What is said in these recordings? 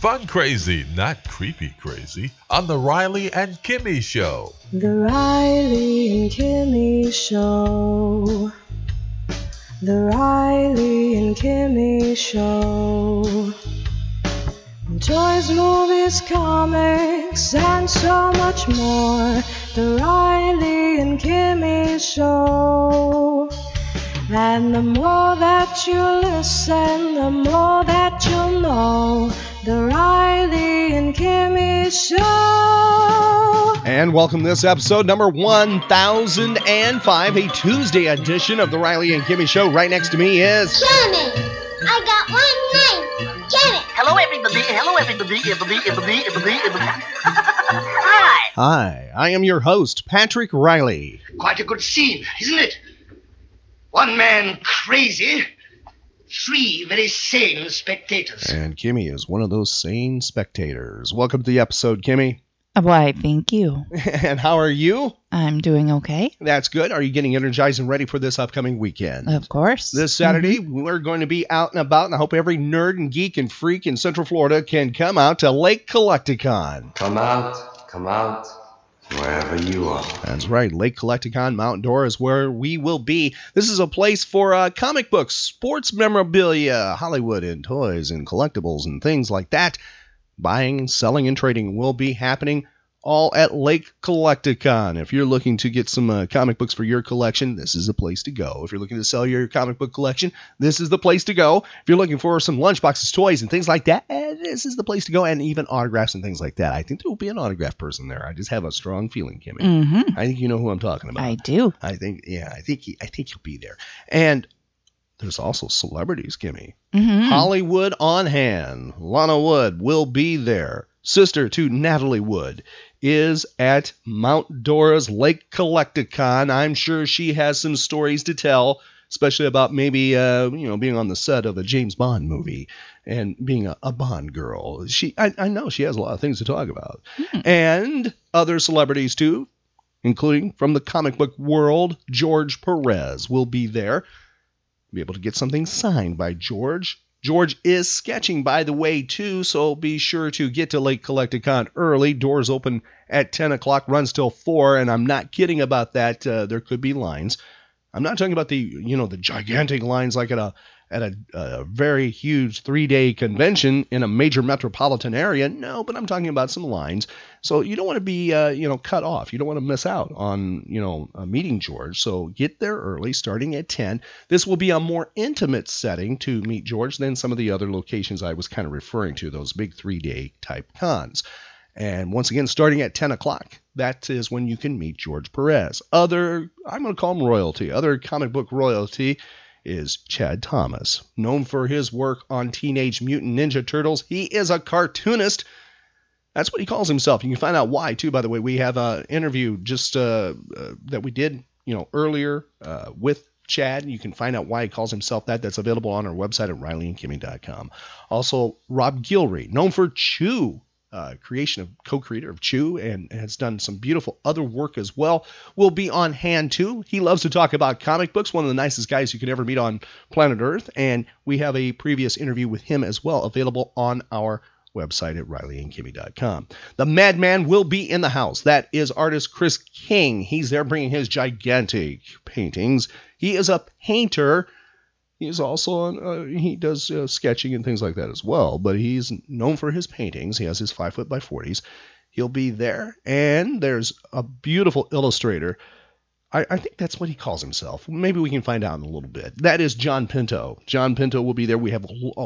Fun crazy, not creepy crazy, on The Riley and Kimmy Show. The Riley and Kimmy Show. The Riley and Kimmy Show. Toys, movies, comics, and so much more. The Riley and Kimmy Show. And the more that you listen, the more that you'll know. The Riley and Kimmy Show. And welcome to this episode number 1005, a Tuesday edition of The Riley and Kimmy Show. Right next to me is... Kimmy! I got one name, Kimmy! Hello everybody. Hi! Hi, I am your host, Patrick Riley. Quite a good scene, isn't it? One man crazy, three very sane spectators. And Kimmy is one of those sane spectators. Welcome to the episode, Kimmy. Why, thank you. And how are you? I'm doing okay. That's good. Are you getting energized and ready for this upcoming weekend? Of course. This Saturday, we're going to be out and about, and I hope every nerd and geek and freak in Central Florida can come out to Lake Collect-A-Con. Come out. Wherever you are. That's right. Lake Collect-A-Con, Mount Dora is where we will be. This is a place for comic books, sports memorabilia, Hollywood and toys and collectibles and things like that. Buying, selling, and trading will be happening all at Lake Collect-A-Con. If you're looking to get some comic books for your collection, this is the place to go. If you're looking to sell your comic book collection, this is the place to go. If you're looking for some lunchboxes, toys, and things like that, this is the place to go. And even autographs and things like that. I think there will be an autograph person there. I just have a strong feeling, Kimmy. I think you know who I'm talking about. I do. I think he'll be there. And... there's also celebrities, Kimmy. Hollywood on hand. Lana Wood will be there. Sister to Natalie Wood is at Mount Dora's Lake Collect-A-Con. I'm sure she has some stories to tell, especially about maybe being on the set of a James Bond movie and being a Bond girl. I know she has a lot of things to talk about. And other celebrities, too, including from the comic book world, George Perez will be there. Be able to get something signed by George. George is sketching, by the way, too, so be sure to get to Lake Collect-A-Con early. Doors open at 10 o'clock, runs till 4, and I'm not kidding about that. There could be lines. I'm not talking about the gigantic lines like at a very huge 3-day convention in a major metropolitan area. No, but I'm talking about some lines. So you don't want to be, cut off. You don't want to miss out on, meeting George. So get there early, starting at 10. This will be a more intimate setting to meet George than some of the other locations I was kind of referring to, those big 3-day type cons. And once again, starting at 10 o'clock, that is when you can meet George Perez. I'm going to call him royalty, other comic book royalty, is Chad Thomas, known for his work on Teenage Mutant Ninja Turtles. He is a cartoonist. That's what he calls himself. You can find out why, too, by the way. We have an interview just that we did earlier with Chad. You can find out why he calls himself that. That's available on our website at rileyandkimmy.com. Also, Rob Guillory, known for Chew, co-creator of Chew, and has done some beautiful other work as well, will be on hand too. He loves to talk about comic books, one of the nicest guys you could ever meet on planet Earth, and we have a previous interview with him as well available on our website at rileyandkimmy.com. The Madman will be in the house. That is artist Chris King. He's there bringing his gigantic paintings. He is a painter. He's also he does sketching and things like that as well, but he's known for his paintings. He has his 5 foot by 40s. He'll be there, and there's a beautiful illustrator. I think that's what he calls himself. Maybe we can find out in a little bit. That is Jon Pinto. Jon Pinto will be there. We have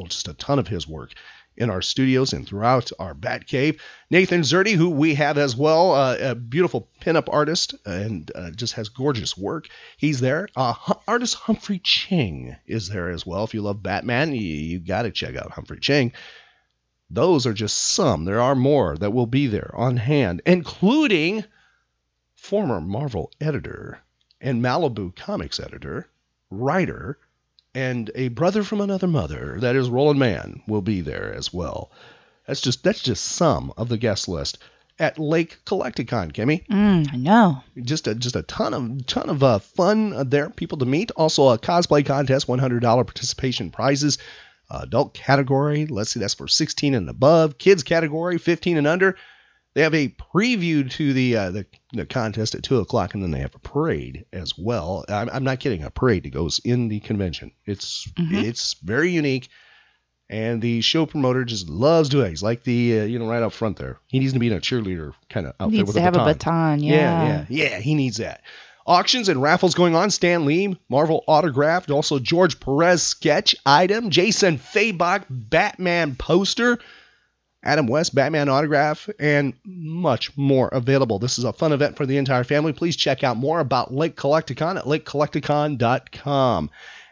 just a ton of his work in our studios and throughout our Bat Cave. Nathan Zerty, who we have as well, a beautiful pinup artist and just has gorgeous work. He's there. Artist Humphrey Ching is there as well. If you love Batman, you got to check out Humphrey Ching. Those are just some. There are more that will be there on hand, including former Marvel editor and Malibu Comics editor, writer, and a brother from another mother, that is Roland Mann, will be there as well. That's just some of the guest list at Lake Collect-A-Con, Kimmy. I know. Just a ton of fun there, people to meet. Also a cosplay contest, $100 participation prizes. Adult category, let's see, that's for 16 and above. Kids category, 15 and under. They have a preview to the contest at 2 o'clock, and then they have a parade as well. I'm not kidding, a parade that goes in the convention. It's very unique, and the show promoter just loves doing it. He's like the right up front there. He needs to be in a cheerleader kind of outfit with a baton. Needs to have a baton. Yeah. He needs that. Auctions and raffles going on. Stan Lee, Marvel autographed, also George Perez sketch item, Jason Fabok Batman poster, Adam West Batman autograph, and much more available. This is a fun event for the entire family. Please check out more about Lake Collect-A-Con at LakeCollect-A-Con.com.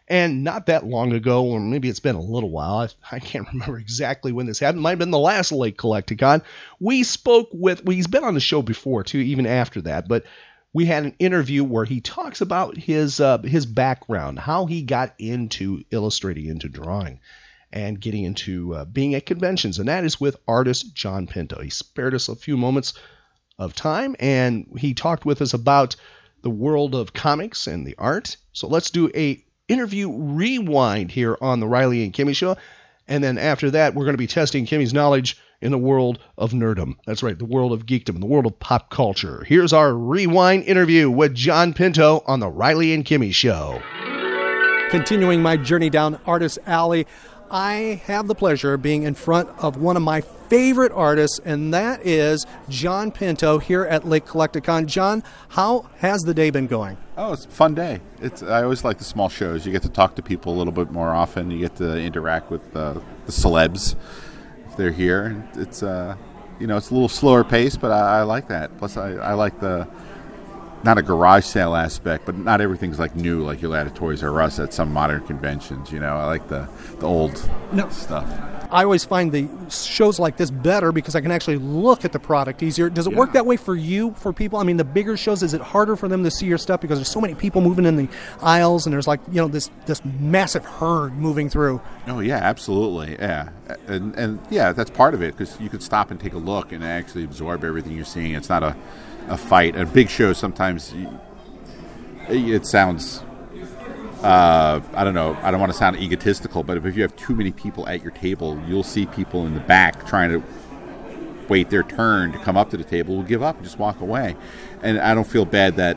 And not that long ago, or maybe it's been a little while, I can't remember exactly when this happened. It might have been the last Lake Collect-A-Con. We spoke with, well, he's been on the show before too, even after that, but we had an interview where he talks about his background, how he got into illustrating, into drawing, and getting into being at conventions. And that is with artist Jon Pinto. He spared us a few moments of time, and he talked with us about the world of comics and the art. So let's do a interview rewind here on the Riley and Kimmy Show. And then after that, we're going to be testing Kimmy's knowledge in the world of nerdom. That's right, the world of geekdom, the world of pop culture. Here's our rewind interview with Jon Pinto on the Riley and Kimmy Show. Continuing my journey down Artist Alley, I have the pleasure of being in front of one of my favorite artists, and that is Jon Pinto here at Lake Collect-A-Con. John, how has the day been going? Oh, it's a fun day. I always like the small shows. You get to talk to people a little bit more often. You get to interact with the celebs if they're here. It's a little slower pace, but I like that. Plus, I like the, not a garage sale aspect, but not everything's like new, like you'll add a Toys R Us at some modern conventions. I like the old stuff. I always find the shows like this better because I can actually look at the product easier. Does it work that way for you, for people? I mean, the bigger shows, is it harder for them to see your stuff because there's so many people moving in the aisles and there's this massive herd moving through? Oh, yeah, absolutely. Yeah. And that's part of it because you could stop and take a look and actually absorb everything you're seeing. It's not a fight. A big show sometimes it sounds I don't want to sound egotistical, but if you have too many people at your table, you'll see people in the back trying to wait their turn to come up to the table will give up and just walk away. And I don't feel bad that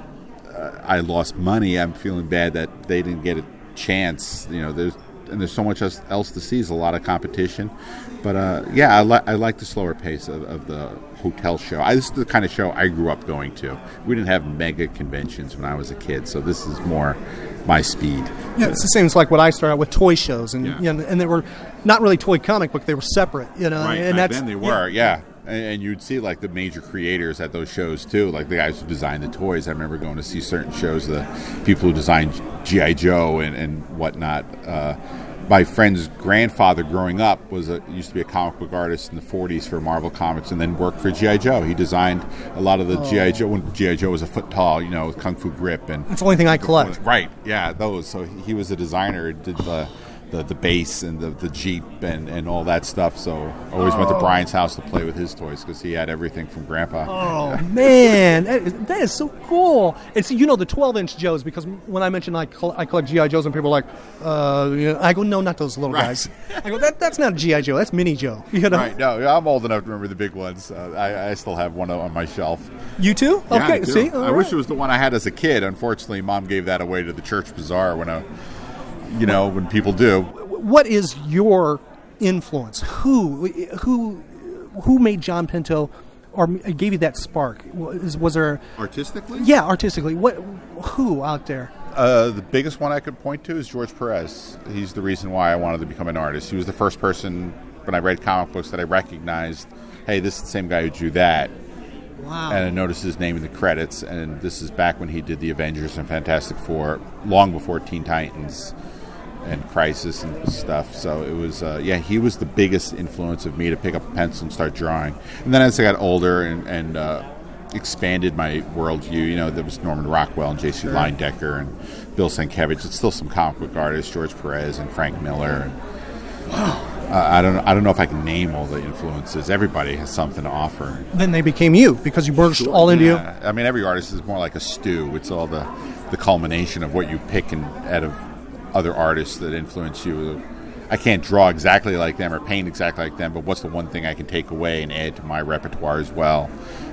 I lost money. I'm feeling bad that they didn't get a chance. There's so much else to see. There's a lot of competition, but I like the slower pace of the hotel show. This is the kind of show I grew up going to. We didn't have mega conventions when I was a kid, so this is more my speed. Yeah, it's the same as like what I started out with, toy shows, and and they were not really toy comic book; they were separate. Right. And back then they were, yeah. And you'd see like the major creators at those shows too, like the guys who designed the toys. I remember going to see certain shows, the people who designed G.I. Joe and whatnot. My friend's grandfather growing up used to be a comic book artist in the 40s for Marvel Comics and then worked for G.I. Joe. He designed a lot of the G.I. Joe, when G.I. Joe was a foot tall, with Kung Fu grip. And that's the only thing I collect. Right, yeah, those. So he was a designer, did the base and the Jeep and all that stuff. So I always went to Brian's house to play with his toys because he had everything from Grandpa. Oh, man. That is so cool. And see, the 12-inch Joes, because when I mentioned I collect G.I. Joes and people are like, I go, no, not those little guys. I go, that's not G.I. Joe. That's Mini Joe. Right. No, I'm old enough to remember the big ones. I still have one on my shelf. You too? Yeah, okay. I do. See? I wish it was the one I had as a kid. Unfortunately, Mom gave that away to the church bazaar when I... when people do. What is your influence? Who made Jon Pinto, or gave you that spark? Was there artistically? Yeah, artistically. Who out there? The biggest one I could point to is George Perez. He's the reason why I wanted to become an artist. He was the first person when I read comic books that I recognized. Hey, this is the same guy who drew that. Wow. And I noticed his name in the credits. And this is back when he did the Avengers and Fantastic Four, long before Teen Titans and Crisis and stuff. So it was, he was the biggest influence of me to pick up a pencil and start drawing. And then as I got older and expanded my worldview, there was Norman Rockwell and J.C. Lein-Decker and Bill Sienkiewicz. It's still some comic book artists, George Perez and Frank Miller. Wow. I don't know if I can name all the influences. Everybody has something to offer. Then they became you because you merged all into you. I mean, every artist is more like a stew. It's all the culmination of what you pick and out of other artists that influence you. I I can't draw exactly like them or paint exactly like them, but what's the one thing I can take away and add to my repertoire as well?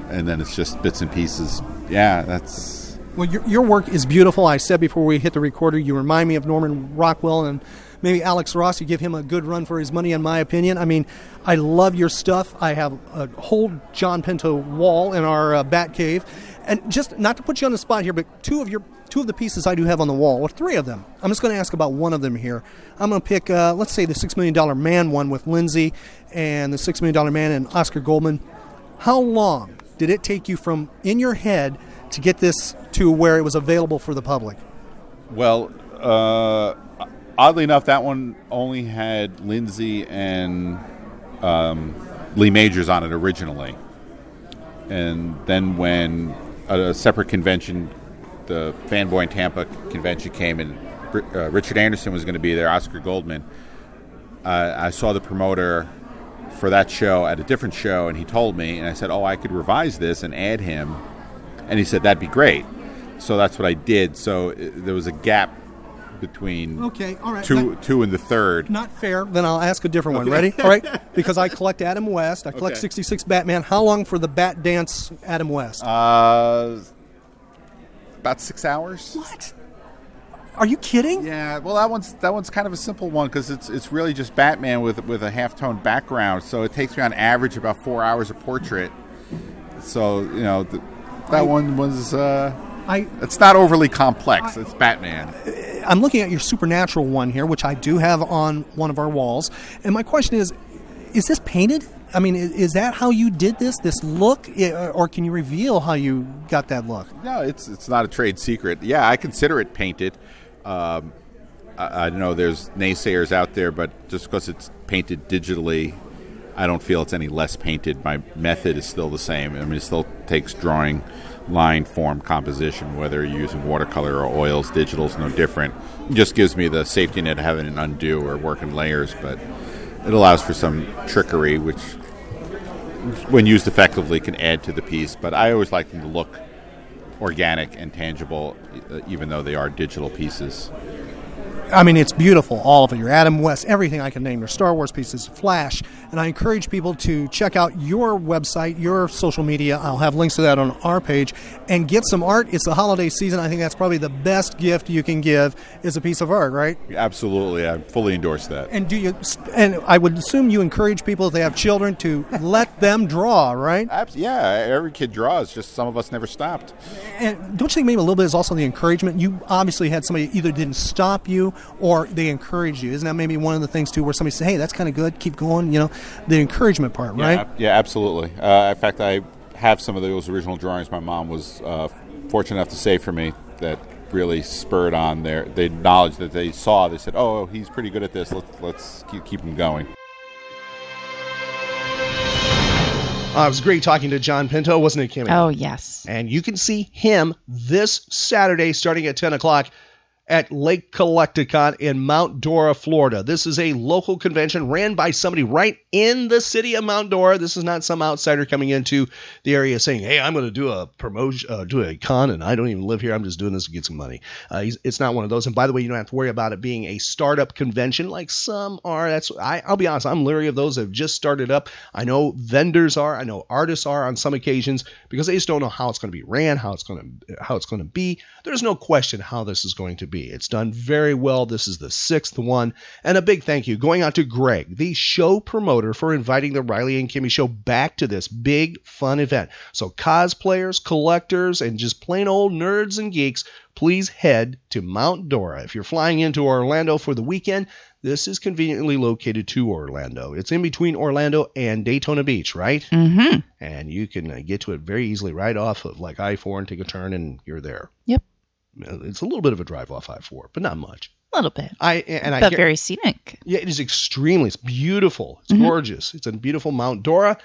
And then it's just bits and pieces. Yeah, that's... Well, your work is beautiful. I said before we hit the recorder, you remind me of Norman Rockwell and maybe Alex Ross. You give him a good run for his money, in my opinion. I mean, I love your stuff. I have a whole Jon Pinto wall in our bat cave. And just not to put you on the spot here, but two of the pieces I do have on the wall, or three of them. I'm just going to ask about one of them here. I'm going to pick, let's say, the $6 Million Man one with Lindsay and the $6 Million Man and Oscar Goldman. How long did it take you from in your head to get this to where it was available for the public? Well, oddly enough, that one only had Lindsay and Lee Majors on it originally. And then when a separate convention, the Fanboy in Tampa convention came, and Richard Anderson was going to be there, Oscar Goldman. I saw the promoter for that show at a different show, and he told me, and I said, oh, I could revise this and add him. And he said, that'd be great. So that's what I did. So there was a gap between two and the third. Not fair. Then I'll ask a different one. Ready? All right. Because I collect Adam West. I collect 66 Batman. How long for the Bat Dance Adam West? About 6 hours. What? Are you kidding? Yeah. Well, that one's kind of a simple one because it's really just Batman with a half-tone background. So it takes me on average about 4 hours a portrait. So you know that one was. It's not overly complex. It's Batman. I'm looking at your Supernatural one here, which I do have on one of our walls. And my question is this painted? I mean, is that how you did this look, or can you reveal how you got that look? No, it's not a trade secret. Yeah, I consider it painted. I know there's naysayers out there, but just because it's painted digitally, I don't feel it's any less painted. My method is still the same. I mean, it still takes drawing, line, form, composition, whether you're using watercolor or oils. Digital's no different. It just gives me the safety net of having an undo or work in layers, but it allows for some trickery, which, when used effectively, can add to the piece. But I always like them to look organic and tangible, even though they are digital pieces. I mean, it's beautiful, all of it. Your Adam West, everything I can name, your Star Wars pieces, Flash. And I encourage people to check out your website, your social media. I'll have links to that on our page. And get some art. It's the holiday season. I think that's probably the best gift you can give is a piece of art, right? Absolutely. I fully endorse that. And and I would assume you encourage people, if they have children, to let them draw, right? Yeah, every kid draws. Just some of us never stopped. And don't you think maybe a little bit is also the encouragement? You obviously had somebody either didn't stop you or they encouraged you. Isn't that maybe one of the things, too, where somebody says, hey, that's kind of good. Keep going, you know? The encouragement part, right? Yeah, absolutely. In fact, I have some of those original drawings my mom was fortunate enough to save for me that really spurred on their knowledge that they saw. They said, oh, he's pretty good at this. Let's keep him going. It was great talking to Jon Pinto, wasn't it, Kimmy? Oh, yes. And you can see him this Saturday starting at 10 o'clock at Lake Collect-A-Con in Mount Dora, Florida. This is a local convention ran by somebody right in the city of Mount Dora. This is not some outsider coming into the area saying, hey, I'm going to do a promotion, do a con, and I don't even live here. I'm just doing this to get some money. It's not one of those. And by the way, you don't have to worry about it being a startup convention like some are. I'll be honest, I'm leery of those that have just started up. I know vendors are. I know artists are on some occasions because they just don't know how it's going to be ran, how it's going to be. There's no question how this is going to be. It's done very well. This is the sixth one. And a big thank you going out to Greg, the show promoter, for inviting the Riley and Kimmy Show back to this big, fun event. So cosplayers, collectors, and just plain old nerds and geeks, please head to Mount Dora. If you're flying into Orlando for the weekend, this is conveniently located to Orlando. It's in between Orlando and Daytona Beach, right? Mm-hmm. And you can get to it very easily right off of like I-4 and take a turn and you're there. Yep. It's a little bit of a drive off I-4, but not much. A little bit. But very scenic. Yeah, it is extremely. It's beautiful. It's gorgeous. It's a beautiful Mount Dora,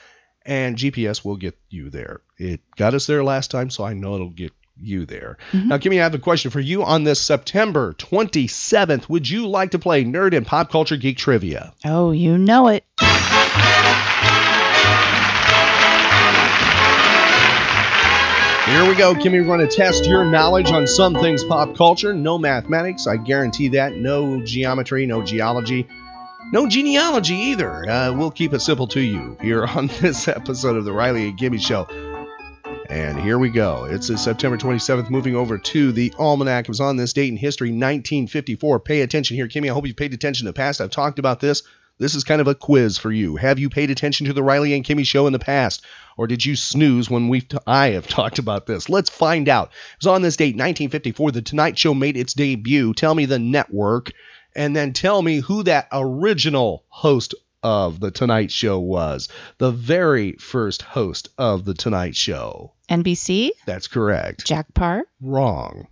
and GPS will get you there. It got us there last time, so I know it'll get you there. Mm-hmm. Now, Kimmy, I have a question for you on this September 27th. Would you like to play Nerd and Pop Culture Geek Trivia? Oh, you know it. Here we go, Kimmy. We're going to test your knowledge on some things pop culture. No mathematics, I guarantee that. No geometry, no geology, No genealogy either. We'll keep it simple to you here on this episode of the Riley and Kimmy Show. And here we go. It's September 27th, moving over to the Almanac. It was on this date in history, 1954. Pay attention here, Kimmy. I hope you paid attention in the past. I've talked about this. This is kind of a quiz for you. Have you paid attention to the Riley and Kimmy Show in the past? Or did you snooze when I have talked about this? Let's find out. It was on this date, 1954. The Tonight Show made its debut. Tell me the network. And then tell me who that original host of The Tonight Show was. The very first host of The Tonight Show. NBC? That's correct. Jack Paar? Wrong.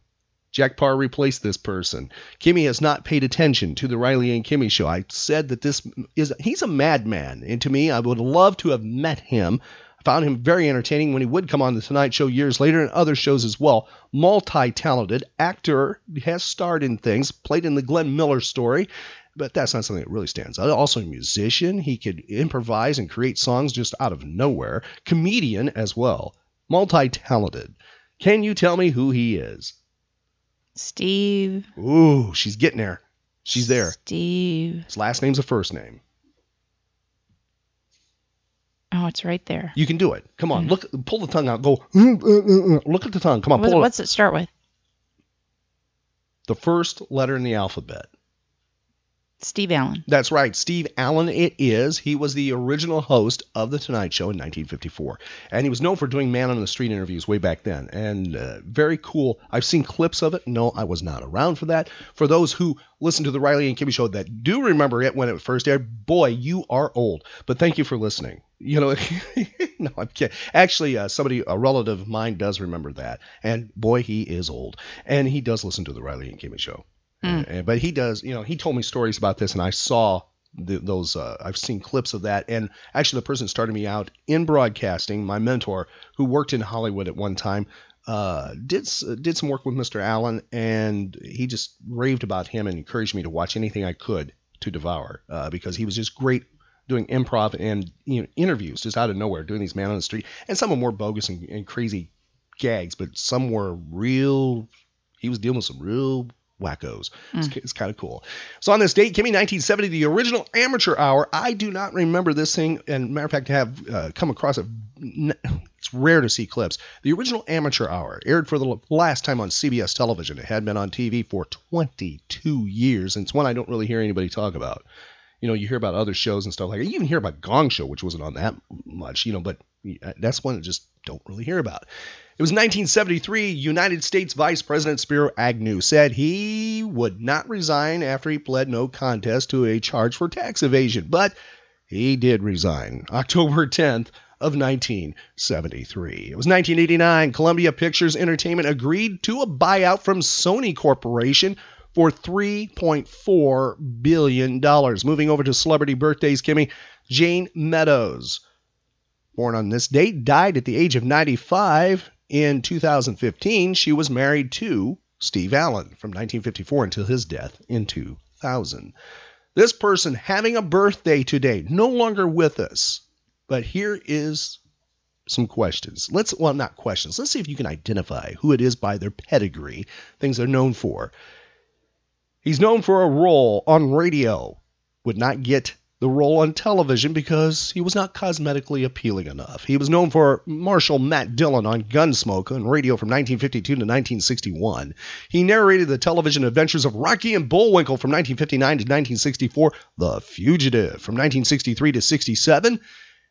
Jack Paar replaced this person. Kimmy has not paid attention to the Riley and Kimmy Show. I said that he's a madman. And to me, I would love to have met him. I found him very entertaining when he would come on The Tonight Show years later and other shows as well. Multi-talented actor, has starred in things, played in the Glenn Miller Story. But that's not something that really stands out. Also a musician. He could improvise and create songs just out of nowhere. Comedian as well. Multi-talented. Can you tell me who he is? Steve. Ooh, she's getting there. She's there. Steve. His last name's a first name. Oh, it's right there. You can do it. Come on. Look, pull the tongue out. Go, look at the tongue. Come on, pull it. What's it start with? The first letter in the alphabet. Steve Allen. That's right. Steve Allen it is. He was the original host of The Tonight Show in 1954. And he was known for doing Man on the Street interviews way back then. And very cool. I've seen clips of it. No, I was not around for that. For those who listen to The Riley and Kimmy Show that do remember it when it first aired, boy, you are old. But thank you for listening. You know, no, I'm kidding. Actually, a relative of mine does remember that. And boy, he is old. And he does listen to The Riley and Kimmy Show. But he does, you know, he told me stories about this, and I saw I've seen clips of that. And actually, the person started me out in broadcasting, my mentor, who worked in Hollywood at one time, did some work with Mr. Allen, and he just raved about him and encouraged me to watch anything I could to devour, because he was just great doing improv and, you know, interviews just out of nowhere, doing these man on the street. And some of them were bogus and crazy gags, but some were real. He was dealing with some real wackos. It's kind of cool. So on this date, Kimmy, 1970, the original Amateur Hour. I do not remember this thing. And matter of fact, I have come across it. It's rare to see clips. The original Amateur Hour aired for the last time on CBS television. It had been on TV for 22 years. And it's one I don't really hear anybody talk about. You know, you hear about other shows and stuff like that. You even hear about Gong Show, which wasn't on that much, you know, but that's one that just don't really hear about. It was 1973. United States Vice President Spiro Agnew said he would not resign after he pled no contest to a charge for tax evasion, but he did resign October 10th of 1973. It was 1989. Columbia Pictures Entertainment agreed to a buyout from Sony Corporation for $3.4 billion. Moving over to celebrity birthdays, Kimmy, Jane Meadows, born on this date, died at the age of 95 in 2015. She was married to Steve Allen from 1954 until his death in 2000. This person having a birthday today, no longer with us, but here is some questions. Not questions. Let's see if you can identify who it is by their pedigree, things they're known for. He's known for a role on radio. Would not get the role on television because he was not cosmetically appealing enough. He was known for Marshal Matt Dillon on Gunsmoke on radio from 1952 to 1961. He narrated the television adventures of Rocky and Bullwinkle from 1959 to 1964, The Fugitive from 1963 to 67,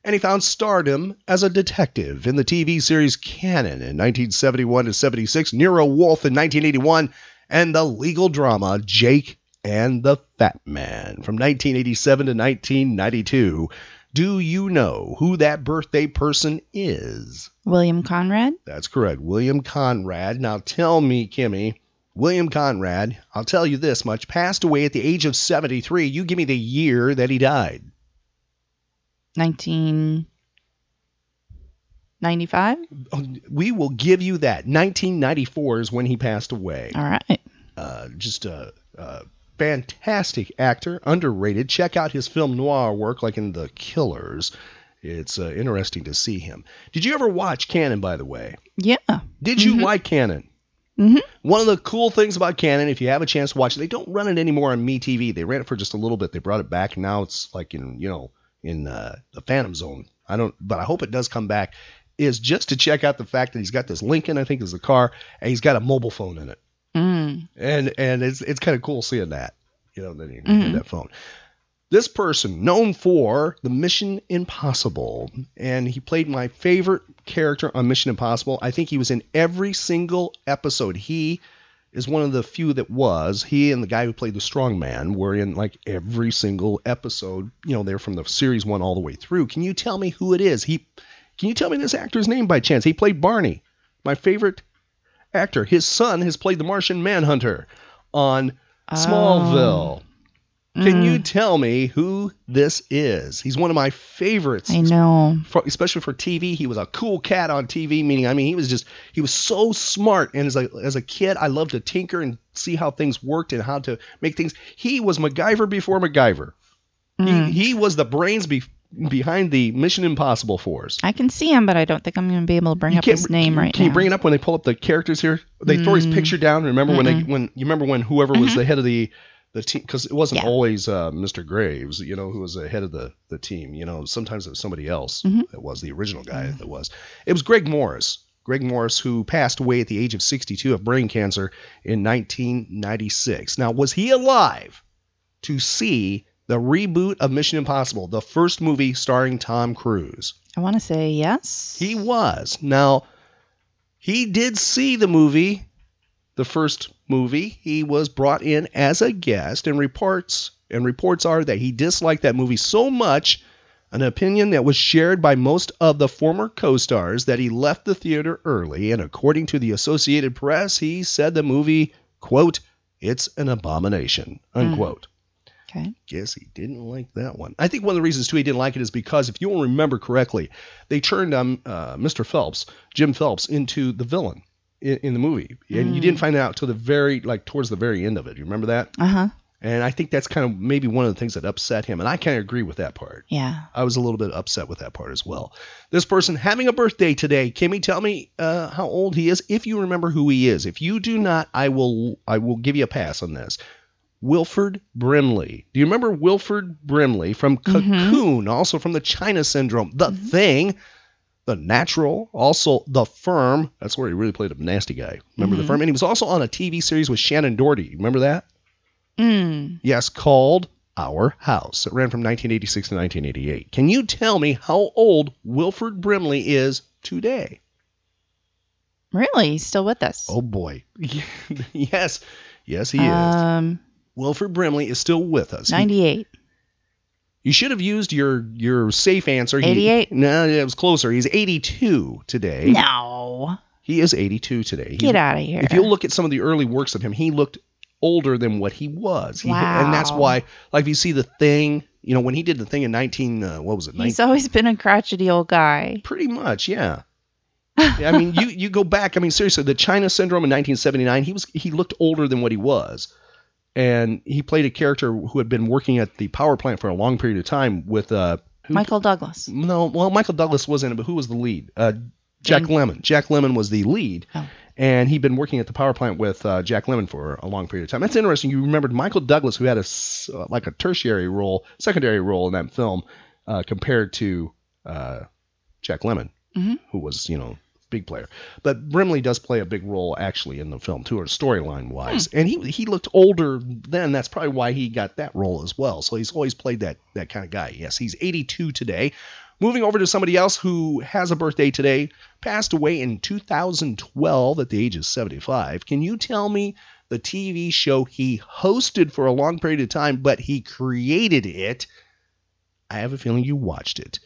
and he found stardom as a detective in the TV series Cannon in 1971 to 76, Nero Wolfe in 1981, and the legal drama Jake and the Fat Man from 1987 to 1992. Do you know who that birthday person is? William Conrad? That's correct. William Conrad. Now tell me, Kimmy, William Conrad, I'll tell you this much, passed away at the age of 73. You give me the year that he died. 1995? We will give you that. 1994 is when he passed away. All right. Just a fantastic actor, underrated. Check out his film noir work, like in The Killers. It's interesting to see him. Did you ever watch Cannon, by the way? Yeah. Did you like Cannon? Mm-hmm. One of the cool things about Cannon, if you have a chance to watch it, they don't run it anymore on MeTV. They ran it for just a little bit. They brought it back. And now it's like in the Phantom Zone. But I hope it does come back. Is just to check out the fact that he's got this Lincoln, I think is the car, and he's got a mobile phone in it. Mm. And it's kind of cool seeing that, that he had that phone. This person, known for the Mission Impossible, and he played my favorite character on Mission Impossible. I think he was in every single episode. He is one of the few that was. He and the guy who played the strongman were in like every single episode. They're from the series one all the way through. Can you tell me who it is? Can you tell me this actor's name by chance? He played Barney, my favorite actor. His son has played the Martian Manhunter on Smallville. Can you tell me who this is? He's one of my favorites. I know. Especially for TV. He was a cool cat on TV, meaning, he was so smart. And as a kid, I loved to tinker and see how things worked and how to make things. He was MacGyver before MacGyver. Mm. He was the brains behind the Mission Impossible force. I can see him, but I don't think I'm going to be able to bring up his name right now. Can you bring it up when they pull up the characters here? They throw his picture down. Remember when whoever was the head of the team, because it wasn't always Mr. Graves, who was the head of the team. Sometimes it was somebody else that was the original guy that was. It was Greg Morris. Greg Morris, who passed away at the age of 62 of brain cancer in 1996. Now, was he alive to see the reboot of Mission Impossible, the first movie starring Tom Cruise? I want to say yes. He was. Now, he did see the movie. The first movie, he was brought in as a guest, and reports are that he disliked that movie so much, an opinion that was shared by most of the former co-stars, that he left the theater early. And according to the Associated Press, he said the movie, quote, "it's an abomination," unquote. Okay. Guess he didn't like that one. I think one of the reasons, too, he didn't like it is because, if you'll remember correctly, they turned Mr. Phelps, Jim Phelps, into the villain in the movie, and you didn't find that out till towards the very end of it. You remember that? Uh-huh. And I think that's kind of maybe one of the things that upset him, and I kind of agree with that part. Yeah. I was a little bit upset with that part as well. This person having a birthday today. Kimmy, tell me how old he is, if you remember who he is. If you do not, I will give you a pass on this. Wilford Brimley. Do you remember Wilford Brimley from Cocoon, also from the China Syndrome, The Thing, The Natural, also The Firm? That's where he really played a nasty guy. Remember The Firm? And he was also on a TV series with Shannon Doherty. Remember that? Mm. Yes, called Our House. It ran from 1986 to 1988. Can you tell me how old Wilford Brimley is today? Really? He's still with us? Oh, boy. Yes. Yes, he is. Wilford Brimley is still with us. 98. You should have used your safe answer. 88? No, it was closer. He's 82 today. No. He is 82 today. Get out of here. If you look at some of the early works of him, he looked older than what he was. Wow. And that's why, like, if you see The Thing, when he did The Thing in He's always been a crotchety old guy. Pretty much, yeah. You go back. Seriously, the China Syndrome in 1979, he looked older than what he was. And he played a character who had been working at the power plant for a long period of time with Michael Douglas. No, well, Michael Douglas was in it, but who was the lead? Jack Lemmon. Jack Lemmon was the lead, and he'd been working at the power plant with Jack Lemmon for a long period of time. That's interesting. You remembered Michael Douglas, who had a secondary role in that film, compared to Jack Lemmon, who was big player. But Brimley does play a big role actually in the film too, or storyline wise. And he looked older then. That's probably why he got that role as well. So he's always played that kind of guy. Yes, he's 82 today. Moving over to somebody else who has a birthday today, passed away in 2012 at the age of 75. Can you tell me the TV show he hosted for a long period of time, but he created it? I have a feeling you watched it.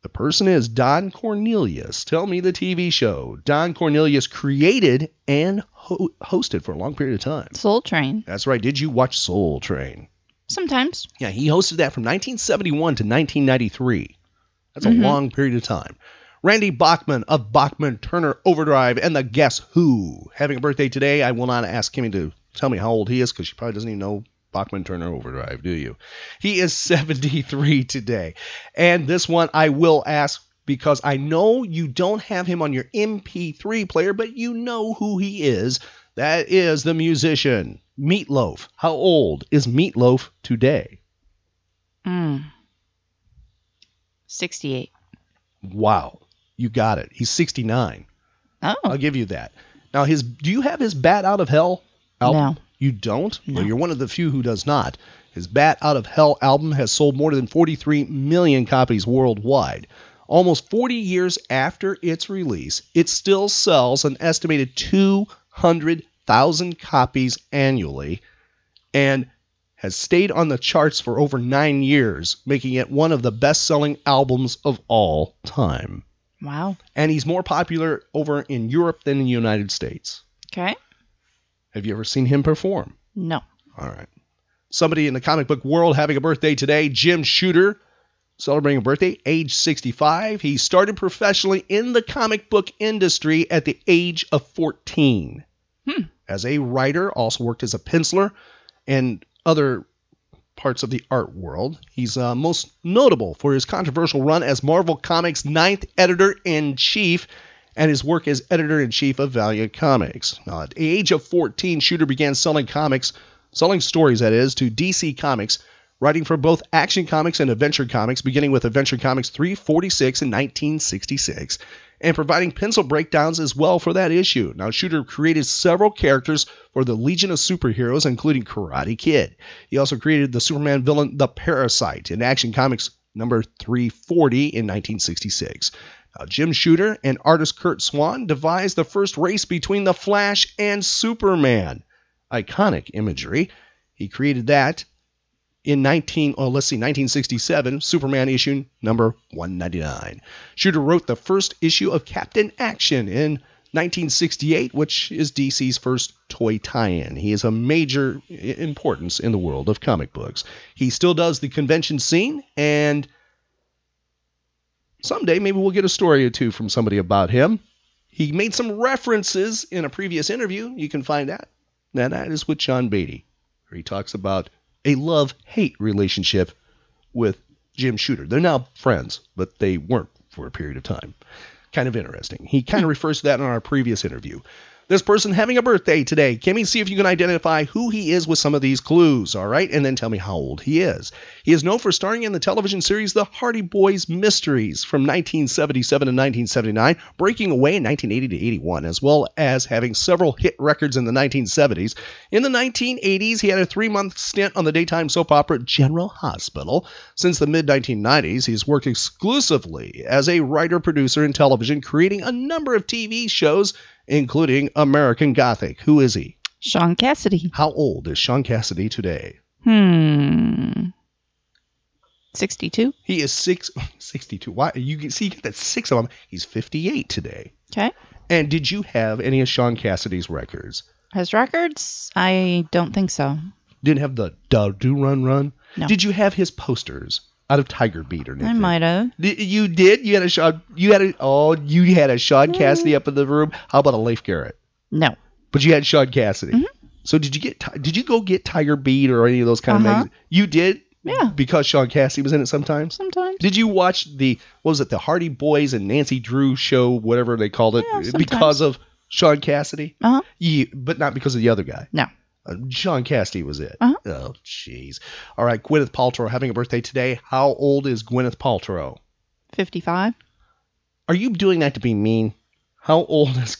The person is Don Cornelius. Tell me the TV show Don Cornelius created and hosted for a long period of time. Soul Train. That's right. Did you watch Soul Train? Sometimes. Yeah, he hosted that from 1971 to 1993. That's a long period of time. Randy Bachman of Bachman Turner Overdrive and the Guess Who. Having a birthday today. I will not ask Kimmy to tell me how old he is, because she probably doesn't even know Bachman Turner Overdrive, do you? He is 73 today. And this one I will ask because I know you don't have him on your MP3 player, but you know who he is. That is the musician Meat Loaf. How old is Meat Loaf today? 68. Wow. You got it. He's 69. Oh. I'll give you that. Now, do you have his Bat Out of Hell album? No. You don't? No. Well, you're one of the few who does not. His Bat Out of Hell album has sold more than 43 million copies worldwide. Almost 40 years after its release, it still sells an estimated 200,000 copies annually and has stayed on the charts for over 9 years, making it one of the best-selling albums of all time. Wow. And he's more popular over in Europe than in the United States. Okay. Have you ever seen him perform? No. All right. Somebody in the comic book world having a birthday today, Jim Shooter, celebrating a birthday, age 65. He started professionally in the comic book industry at the age of 14. As a writer, also worked as a penciler and other parts of the art world. He's most notable for his controversial run as Marvel Comics' 9th editor-in-chief and his work as editor-in-chief of Valiant Comics. Now, at the age of 14, Shooter began selling stories to DC Comics, writing for both Action Comics and Adventure Comics, beginning with Adventure Comics 346 in 1966, and providing pencil breakdowns as well for that issue. Now, Shooter created several characters for the Legion of Superheroes, including Karate Kid. He also created the Superman villain, The Parasite, in Action Comics number 340 in 1966. Now, Jim Shooter and artist Kurt Swan devised the first race between the Flash and Superman. Iconic imagery. He created that in 1967, Superman issue number 199. Shooter wrote the first issue of Captain Action in 1968, which is DC's first toy tie-in. He is a major importance in the world of comic books. He still does the convention scene, and someday maybe we'll get a story or two from somebody about him. He made some references in a previous interview. You can find that. And that is with John Beatty, where he talks about a love-hate relationship with Jim Shooter. They're now friends, but they weren't for a period of time. Kind of interesting. He kind of refers to that in our previous interview. This person having a birthday today. Kimmy, see if you can identify who he is with some of these clues, all right? And then tell me how old he is. He is known for starring in the television series The Hardy Boys Mysteries from 1977 to 1979, breaking away in 1980 to 81, as well as having several hit records in the 1970s. In the 1980s, he had a 3-month stint on the daytime soap opera General Hospital. Since the mid-1990s, he's worked exclusively as a writer, producer, and television, creating a number of TV shows, including American Gothic. Who is he? Sean Cassidy. How old is Sean Cassidy today? 62. He is 62. Why? You get that six of them. He's 58 today. Okay. And did you have any of Sean Cassidy's records? His records? I don't think so. Didn't have the do run run? No. Did you have his posters? Out of Tiger Beat or anything. I might have. You did? You had a Sean Cassidy up in the room. How about a Leif Garrett? No. But you had Sean Cassidy. Mm-hmm. So did you go get Tiger Beat or any of those kind of magazines? You did? Yeah. Because Sean Cassidy was in it sometimes? Sometimes. Did you watch the Hardy Boys and Nancy Drew show, whatever they called it, because of Sean Cassidy? Uh-huh. Yeah, but not because of the other guy? No. Sean Cassidy was it. Uh-huh. Oh, jeez. All right, Gwyneth Paltrow having a birthday today. How old is Gwyneth Paltrow? 55. Are you doing that to be mean? How old is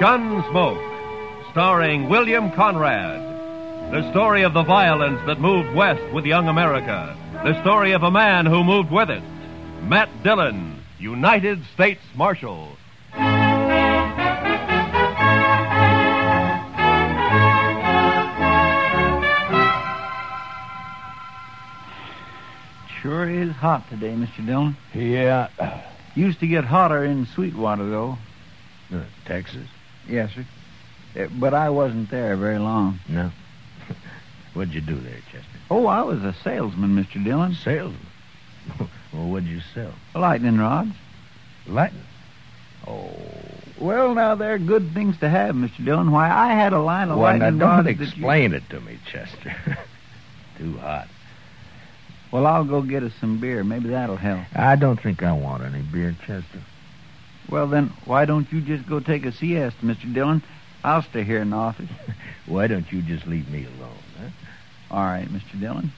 Gunsmoke, starring William Conrad. The story of the violence that moved west with young America. The story of a man who moved with it. Matt Dillon, United States Marshal. Sure is hot today, Mr. Dillon. Yeah. Used to get hotter in Sweetwater, though. Texas? Yes, sir. But I wasn't there very long. No? What'd you do there, Chester? Oh, I was a salesman, Mr. Dillon. Salesman? Well, what'd you sell? Lightning rods. Lightning? Oh. Well, now, they're good things to have, Mr. Dillon. Why, I had a line of lightning rods. Well, now, don't explain it to me, Chester. Too hot. Well, I'll go get us some beer. Maybe that'll help. I don't think I want any beer, Chester. Well, then, why don't you just go take a siesta, Mr. Dillon? I'll stay here in the office. Why don't you just leave me alone, huh? All right, Mr. Dillon.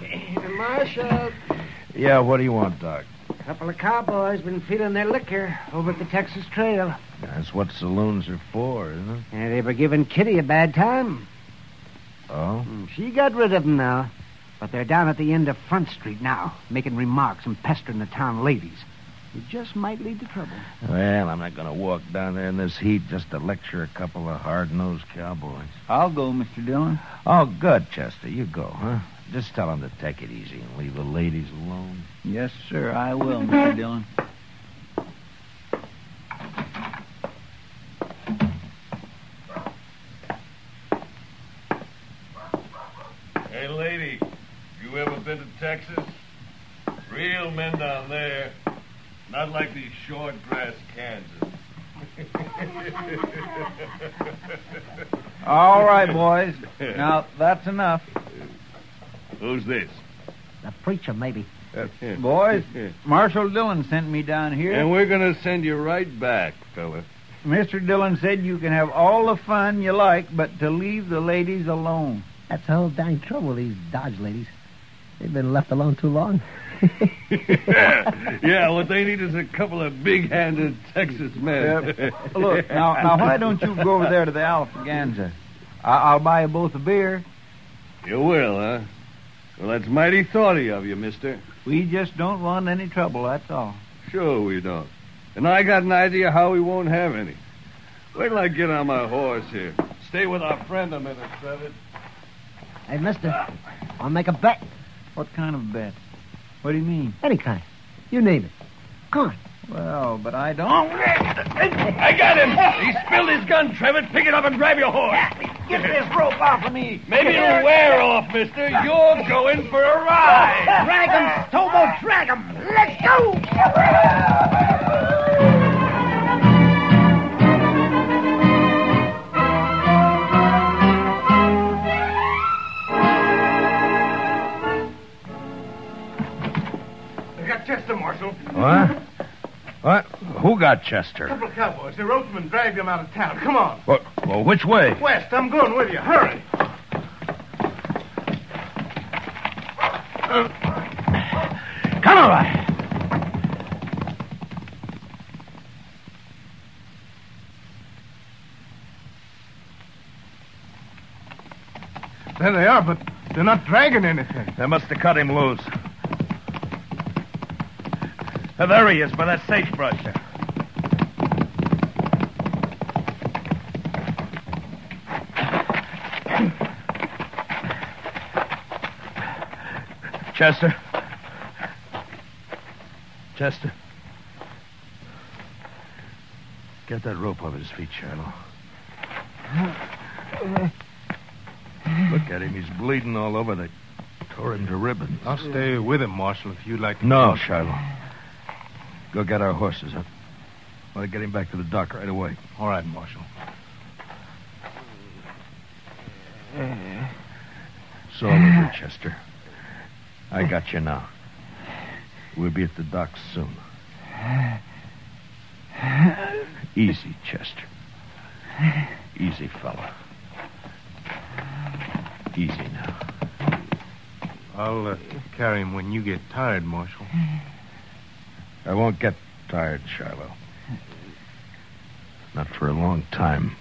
Mr. Marshall. Yeah, what do you want, Doc? A couple of cowboys been feeling their liquor over at the Texas Trail. That's what saloons are for, isn't it? Yeah, they were giving Kitty a bad time. Oh? She got rid of them now. But they're down at the end of Front Street now, making remarks and pestering the town ladies. It just might lead to trouble. Well, I'm not going to walk down there in this heat just to lecture a couple of hard-nosed cowboys. I'll go, Mr. Dillon. Oh, good, Chester. You go, huh? Just tell them to take it easy and leave the ladies alone. Yes, sir, I will, Mr. Dillon. Hey, lady. You ever been to Texas? Real men down there. Not like these short grass Kansas. All right, boys. Now, that's enough. Who's this? The preacher, maybe. Boys, Marshal Dillon sent me down here. And we're going to send you right back, fella. Mr. Dillon said you can have all the fun you like, but to leave the ladies alone. That's the whole dang trouble, these Dodge ladies. They've been left alone too long. Yeah, what they need is a couple of big-handed Texas men. Look, now, why don't you go over there to the Alfaganza? I'll buy you both a beer. You will, huh? Well, that's mighty thoughty of you, mister. We just don't want any trouble, that's all. Sure we don't. And I got an idea how we won't have any. Wait till I get on my horse here. Stay with our friend a minute, Trevor. Hey, mister, I'll make a bet. What kind of bet? What do you mean? Any kind. You name it. Come on. Well, but I don't... I got him! He spilled his gun, Trevor. Pick it up and grab your horse. Get this rope off of me. Maybe it'll wear off, mister. You're going for a ride. Drag him, Tobo, drag him. Let's go! Chester, Marshal. What? What? Who got Chester? A couple of cowboys. The ropeman dragged him out of town. Come on. Well, which way? West. I'm going with you. Hurry. Come on. There they are, but they're not dragging anything. They must have cut him loose. There he is by that sagebrush. Chester. Chester. Get that rope off his feet, Shiloh. Look at him. He's bleeding all over. They tore him to ribbons. I'll stay with him, Marshal, if you'd like to. No, Shiloh. Go get our horses, huh? I'll get him back to the dock right away. All right, Marshal. So, little Chester, I got you now. We'll be at the dock soon. Easy, Chester. Easy, fella. Easy now. I'll carry him when you get tired, Marshal. I won't get tired, Shiloh. Not for a long time.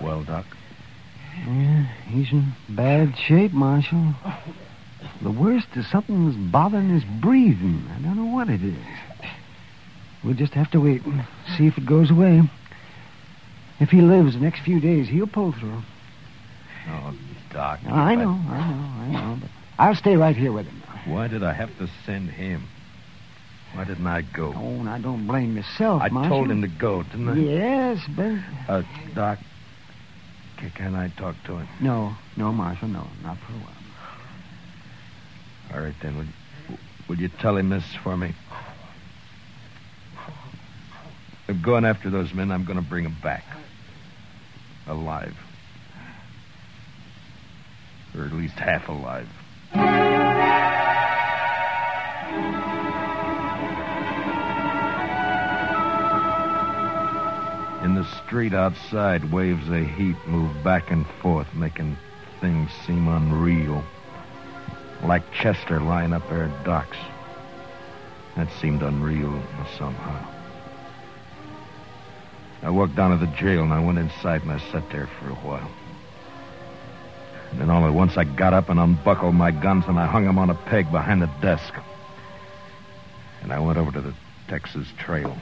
Well, Doc? Yeah, he's in bad shape, Marshal. The worst is something's bothering his breathing. I don't know what it is. We'll just have to wait and see if it goes away. If he lives the next few days, he'll pull through. Oh, Doc. No, I know. But I'll stay right here with him. Why did I have to send him? Why didn't I go? Oh, and I don't blame myself, Marshal. I told him to go, didn't I? Yes, but... Doc, can I talk to him? No, Marshal, no. Not for a while. All right, then. Will you tell him this for me? I'm going after those men. I'm going to bring them back. Alive. Or at least half alive. In the street outside, waves of heat move back and forth, making things seem unreal. Like Chester lying up there at docks. That seemed unreal somehow. I walked down to the jail, and I went inside, and I sat there for a while. And then all at once, I got up and unbuckled my guns, and I hung them on a peg behind the desk. And I went over to the Texas Trail.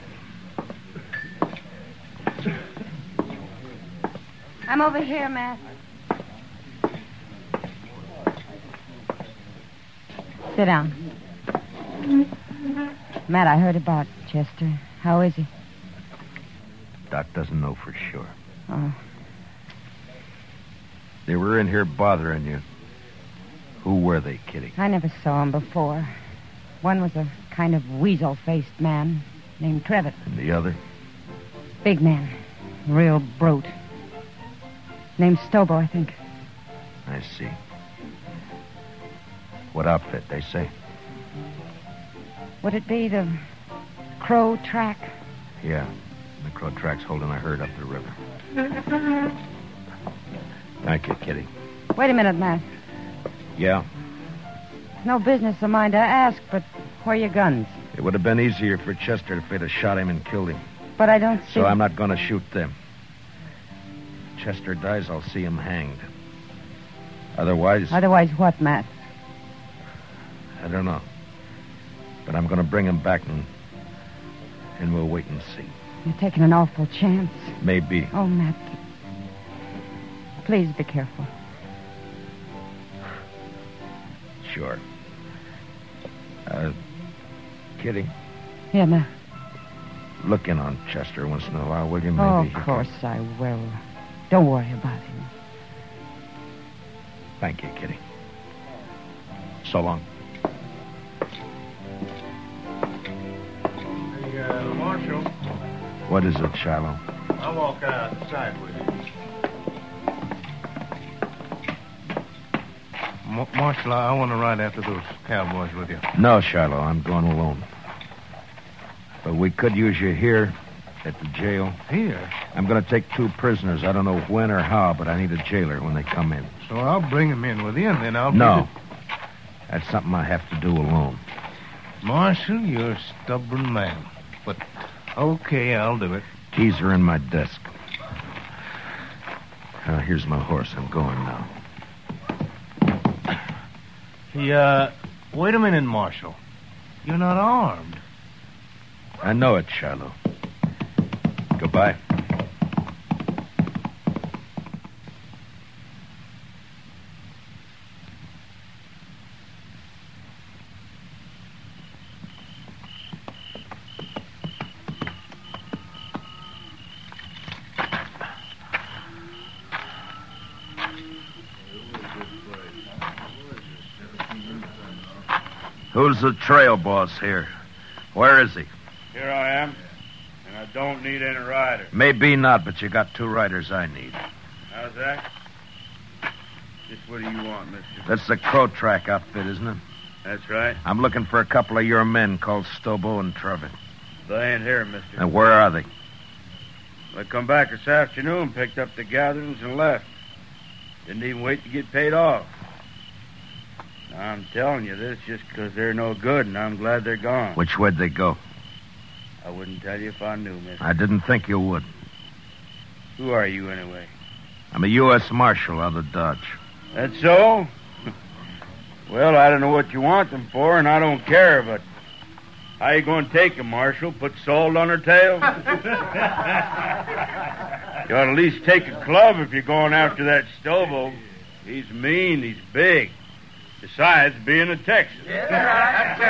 I'm over here, Matt. Sit down. Matt, I heard about Chester. How is he? Doc doesn't know for sure. Oh. They were in here bothering you. Who were they, Kitty? I never saw them before. One was a kind of weasel-faced man named Trevitt. And the other? Big man. Real brute. Named Stobo, I think. I see. What outfit, they say? Would it be the Crow Track? Yeah. The Crow Track's holding a herd up the river. Thank you, Kitty. Wait a minute, Matt. Yeah? No business of mine to ask, but where are your guns? It would have been easier for Chester if they'd have shot him and killed him. But I don't see... So I'm not going to shoot them. Chester dies, I'll see him hanged. Otherwise... Otherwise what, Matt? I don't know. But I'm going to bring him back and we'll wait and see. You're taking an awful chance. Maybe. Oh, Matt. Please be careful. Sure. Kitty? Yeah, Matt? Look in on Chester once in a while, will you? Maybe of course I will. Don't worry about him. Thank you, Kitty. So long. Hey, Marshal. What is it, Shiloh? I'll walk outside with you. Marshal, I want to ride after those cowboys with you. No, Shiloh, I'm going alone. But we could use you here at the jail. Here? I'm going to take 2 prisoners. I don't know when or how, but I need a jailer when they come in. So I'll bring them in with you, and then I'll... No. That's something I have to do alone. Marshal, you're a stubborn man. But, okay, I'll do it. Keys are in my desk. Now, here's my horse. I'm going now. Hey, wait a minute, Marshal. You're not armed. I know it, Shiloh. Goodbye. Who's the trail boss here? Where is he? Here I am, and I don't need any riders. Maybe not, but you got 2 riders I need. How's that? Just what do you want, mister? That's the Crow Track outfit, isn't it? That's right. I'm looking for a couple of your men called Stobo and Trevitt. They ain't here, mister. And where are they? They come back this afternoon, picked up the gatherings, and left. Didn't even wait to get paid off. Now, I'm telling you this just because they're no good, and I'm glad they're gone. Which way'd they go? I wouldn't tell you if I knew, mister. I didn't think you would. Who are you, anyway? I'm a U.S. Marshal out of Dodge. That's so? Well, I don't know what you want them for, and I don't care, but... How you going to take them, Marshal? Put salt on her tail? You ought to at least take a club if you're going after that Stobo. He's mean, he's big. Besides being a Texan. Yeah.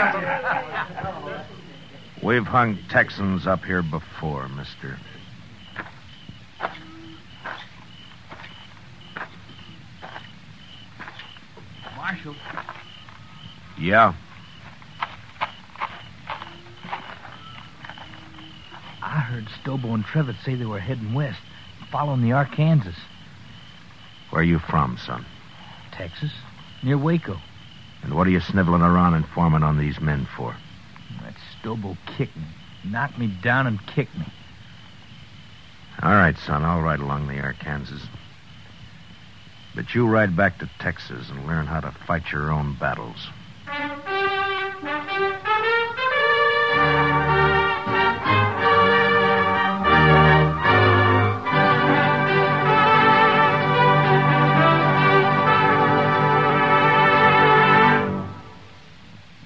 We've hung Texans up here before, mister. Marshal? Yeah? I heard Stobo and Trevitt say they were heading west, following the Arkansas. Where are you from, son? Texas, near Waco. And what are you sniveling around informing on these men for? Stobo kicked me. Knocked me down and kicked me. All right, son, I'll ride along the Arkansas. But you ride back to Texas and learn how to fight your own battles.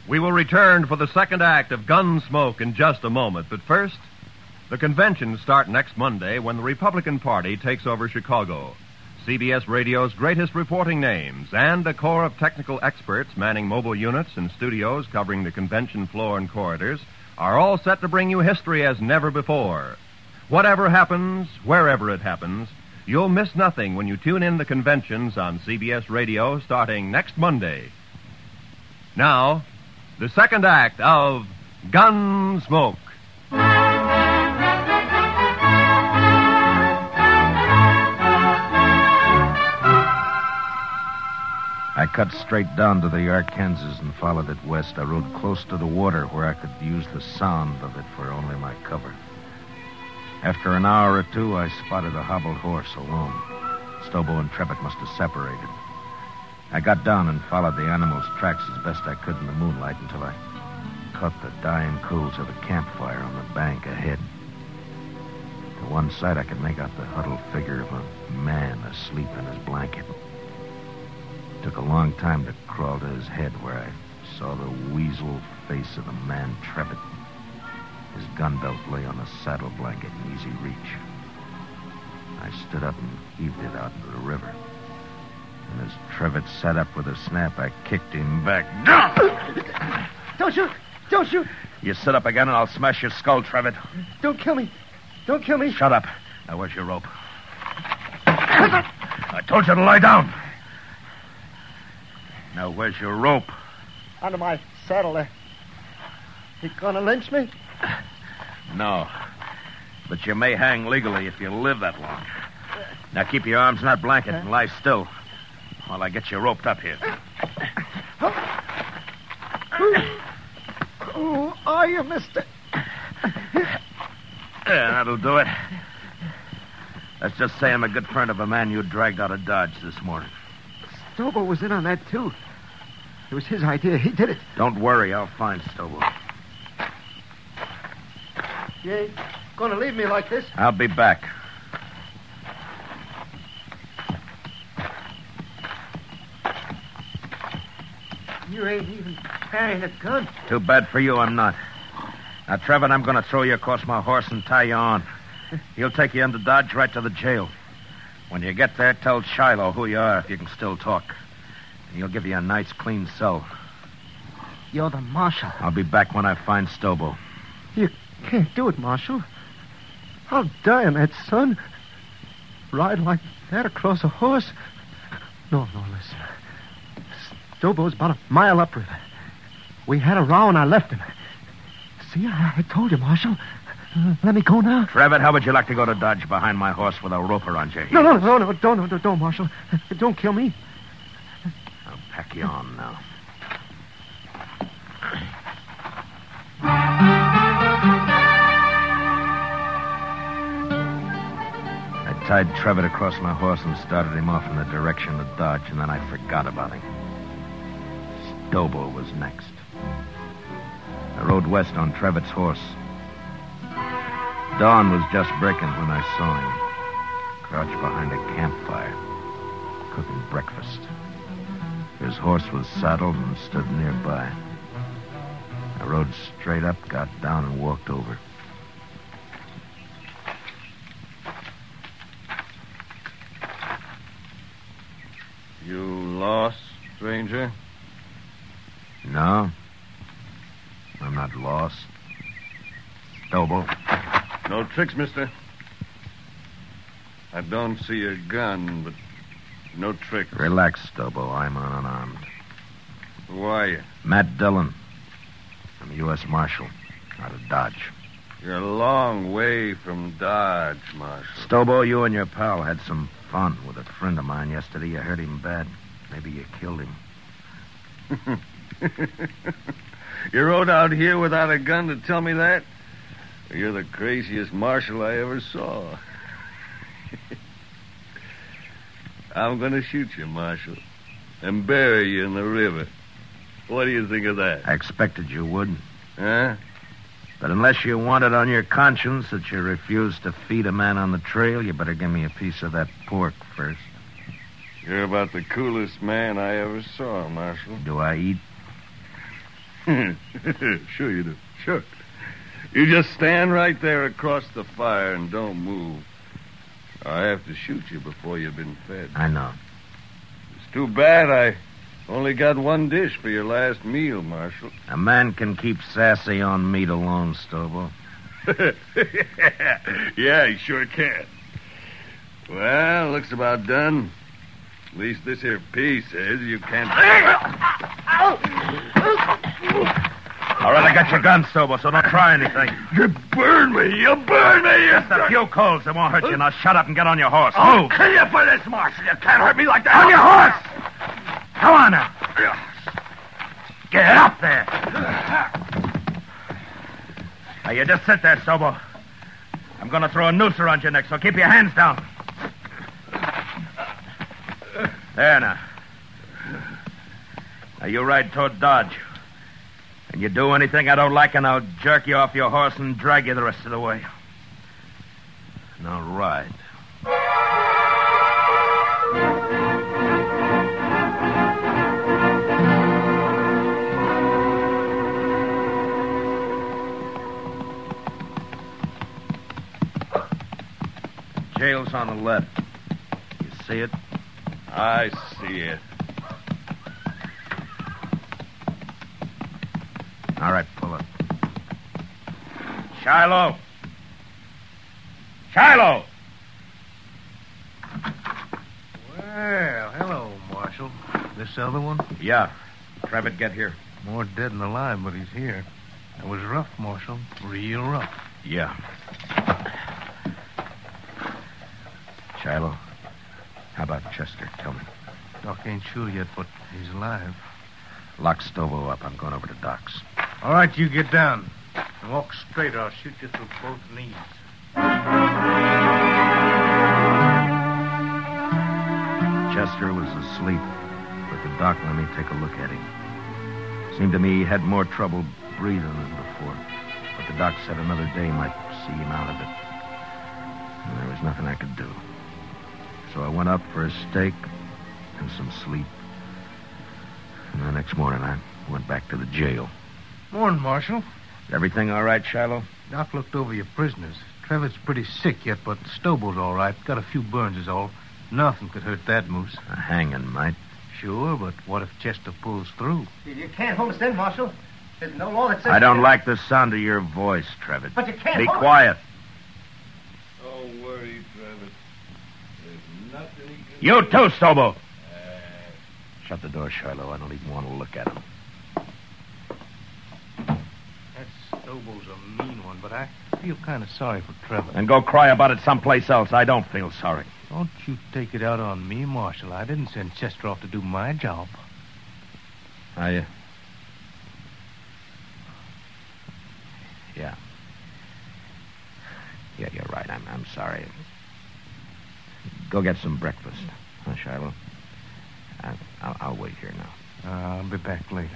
We will return for the second act of Gunsmoke in just a moment. But first, the conventions start next Monday when the Republican Party takes over Chicago. CBS Radio's greatest reporting names and a corps of technical experts manning mobile units and studios covering the convention floor and corridors are all set to bring you history as never before. Whatever happens, wherever it happens, you'll miss nothing when you tune in the conventions on CBS Radio starting next Monday. Now... the second act of Gunsmoke. I cut straight down to the Arkansas and followed it west. I rode close to the water where I could use the sound of it for only my cover. After an hour or 2, I spotted a hobbled horse alone. Stobo and Trevitt must have separated. I got down and followed the animal's tracks as best I could in the moonlight until I caught the dying coals of a campfire on the bank ahead. To one side, I could make out the huddled figure of a man asleep in his blanket. It took a long time to crawl to his head where I saw the weasel face of the man Trevitt. His gun belt lay on a saddle blanket in easy reach. I stood up and heaved it out into the river. And as Trevitt sat up with a snap, I kicked him back. Don't shoot! Don't shoot! You sit up again and I'll smash your skull, Trevitt. Don't kill me. Don't kill me. Shut up. Now, where's your rope? I told you to lie down. Now, where's your rope? Under my saddle there. You gonna lynch me? No. But you may hang legally if you live that long. Now, keep your arms in that blanket and lie still while I get you roped up here. Who are you, mister? Yeah, that'll do it. Let's just say I'm a good friend of a man you dragged out of Dodge this morning. Stobo was in on that, too. It was his idea. He did it. Don't worry. I'll find Stobo. You ain't gonna leave me like this. I'll be back. You ain't even carrying a gun. Too bad for you, I'm not. Now, Trevitt, I'm going to throw you across my horse and tie you on. He'll take you into Dodge right to the jail. When you get there, tell Shiloh who you are if you can still talk. And he'll give you a nice, clean cell. You're the marshal. I'll be back when I find Stobo. You can't do it, Marshal. I'll die in that sun. Ride like that across a horse. No, listen. Stobo's about a mile upriver. We had a row and I left him. See, I told you, Marshal. Let me go now. Trevitt, how would you like to go to Dodge behind my horse with a rope around your head? No, don't, Marshal. Don't kill me. I'll pack you on now. I tied Trevitt across my horse and started him off in the direction of Dodge, and then I forgot about him. Stobo was next. I rode west on Trevitt's horse. Dawn was just breaking when I saw him, crouched behind a campfire, cooking breakfast. His horse was saddled and stood nearby. I rode straight up, got down, and walked over. You lost, stranger? No. I'm not lost. Stobo. No tricks, mister. I don't see a gun, but no tricks. Relax, Stobo. I'm unarmed. Who are you? Matt Dillon. I'm a U.S. Marshal out of Dodge. You're a long way from Dodge, Marshal. Stobo, you and your pal had some fun with a friend of mine yesterday. You hurt him bad. Maybe you killed him. You rode out here without a gun to tell me that? You're the craziest marshal I ever saw. I'm going to shoot you, Marshal, and bury you in the river. What do you think of that? I expected you would. Huh? But unless you want it on your conscience that you refused to feed a man on the trail, you better give me a piece of that pork first. You're about the coolest man I ever saw, Marshal. Do I eat? Sure you do. Sure. You just stand right there across the fire and don't move. I have to shoot you before you've been fed. I know. It's too bad I only got one dish for your last meal, Marshal. A man can keep sassy on meat alone, Stobo. Yeah, he sure can. Well, looks about done. At least this here piece says you can't... All right, I got your gun, Stobo, so don't try anything. You burn me! You burn me! Just a few coals. It won't hurt you. Now shut up and get on your horse. I'll kill you for this, Marshal. You can't hurt me like that. On your horse! Come on now. Get up there. Now, you just sit there, Stobo. I'm going to throw a noose around your neck, so keep your hands down. There now. Now, you ride toward Dodge. And you do anything I don't like, and I'll jerk you off your horse and drag you the rest of the way. Now ride. house on the left. You see it? I see it. All right, pull up. Shiloh! Shiloh! Well, hello, Marshal. This other one? Yeah. Trevitt, get here. More dead than alive, but he's here. That was rough, Marshal. Real rough. Yeah. Shiloh, how about Chester? Tell me. Doc ain't sure yet, but he's alive. Lock Stobo up. I'm going over to Doc's. All right, you get down. And walk straight or I'll shoot you through both knees. Chester was asleep, but the doc let me take a look at him. Seemed to me he had more trouble breathing than before, but the doc said another day might see him out of it. And there was nothing I could do. So I went up for a steak and some sleep. And the next morning, I went back to the jail. Morning, Marshal. Everything all right, Shiloh? Doc looked over your prisoners. Trevor's pretty sick yet, but Stobo's all right. Got a few burns is all. Nothing could hurt that moose. A hanging might. Sure, but what if Chester pulls through? You can't hold us in, Marshal. There's no law that says... I don't like the sound of your voice, Trevitt. But you can't hold us. Be quiet. Don't worry, Trevitt. There's nothing he can do. You too, Stobo. Shut the door, Shiloh. I don't even want to look at him. That Stobo's a mean one, but I feel kind of sorry for Trevor. Then go cry about it someplace else. I don't feel sorry. Don't you take it out on me, Marshal. I didn't send Chester off to do my job. Yeah. Yeah, you're right. I'm sorry. Go get some breakfast, huh, Shiloh? I'll wait here now. I'll be back later.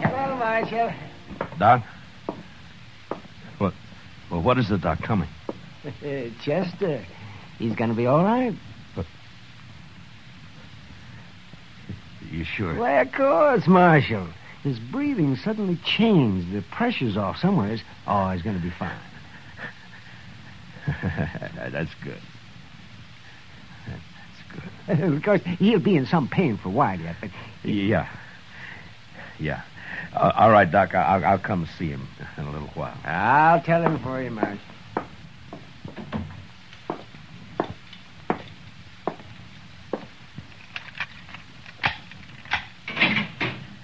Hello, Marshal. Doc? What is the doc coming? Chester. He's going to be all right. You sure? Well, of course, Marshal. His breathing suddenly changed. The pressure's off somewhere. Oh, he's going to be fine. That's good. That's good. Of course, he'll be in some pain for a while yet, but... Yeah. All right, Doc, I'll come see him in a little while. I'll tell him for you, Marshal.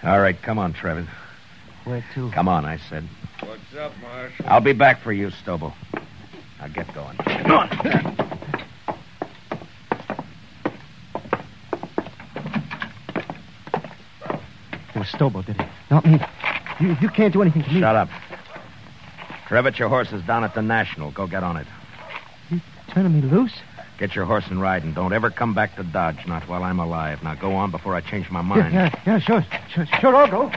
All right, come on, Trevin. Where to? Come on, I said. What's up, Marshal? I'll be back for you, Stobo. Now get going. Come on. It was Stobo, did it? Not me. You can't do anything to me. Shut up. Trevin, your horse is down at the National. Go get on it. You turning me loose? Get your horse and ride, and don't ever come back to Dodge, not while I'm alive. Now, go on before I change my mind. Yeah, sure, I'll go.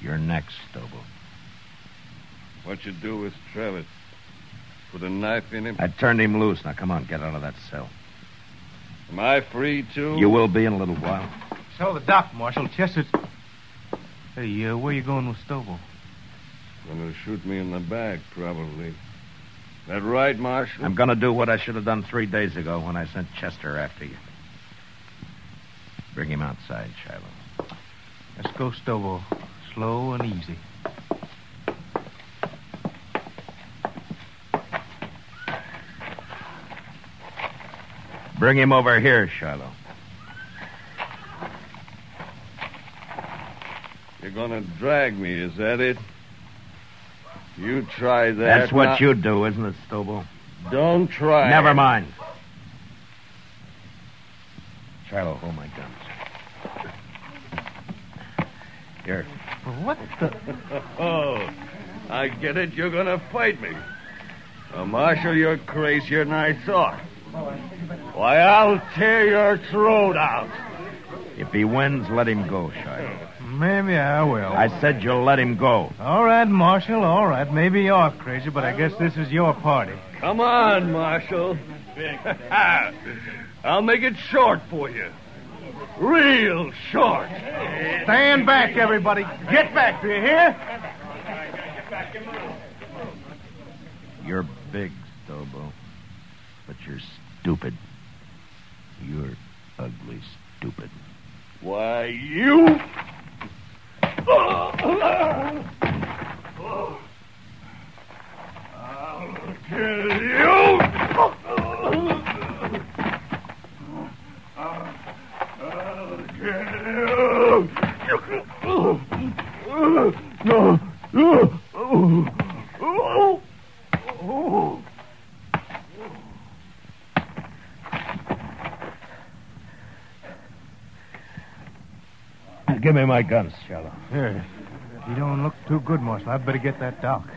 You're next, Stobo. What you do with Trevitt? Put a knife in him? I turned him loose. Now, come on, get out of that cell. Am I free, too? You will be in a little while. So the doc, Marshal. Chester's... Hey, where you going with Stobo? Gonna shoot me in the back, probably. That right, Marshal? I'm gonna do what I should have done 3 days ago when I sent Chester after you. Bring him outside, Shiloh. Let's go, Stobo. Slow and easy. Bring him over here, Shiloh. You're going to drag me, is that it? You try that. That's what you do, isn't it, Stobo? Don't try. Never mind. Shiloh, hold my guns. Here. What the... Oh, I get it. You're going to fight me. Now, Marshal, you're crazier than I thought. Why, I'll tear your throat out. If he wins, let him go, Shiny. Maybe I will. I said you'll let him go. All right, Marshal, all right. Maybe you're crazy, but I guess this is your party. Come on, Marshal. I'll make it short for you. Real short. Stand back, everybody. Get back, do you hear? You're big, Stobo, but you're stupid. You're ugly stupid. Why, you... I'll kill you! I'll kill you! No, no! Oh! Oh! Give me my guns, Shallow. Sure. He don't look too good, Marshal. I'd better get that doc.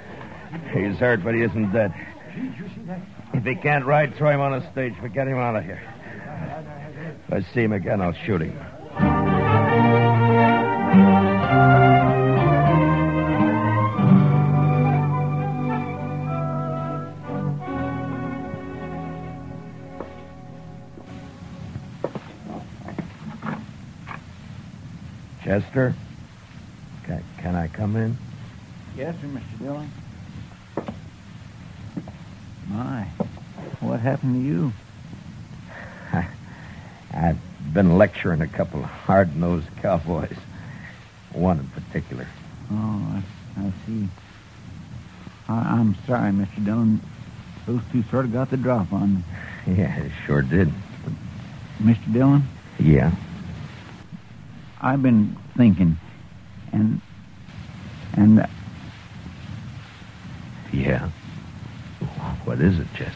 He's hurt, but he isn't dead. Did you see that? If he can't ride, throw him on a stage. But get him out of here. If I see him again, I'll shoot him. Chester, can I come in? Yes, sir, Mr. Dillon. My, what happened to you? I've been lecturing a couple of hard-nosed cowboys. One in particular. Oh, I see. I'm sorry, Mr. Dillon. Those two sort of got the drop on me. Yeah, it sure did. Mr. Dillon? Yeah? I've been thinking, and yeah? What is it, Chester?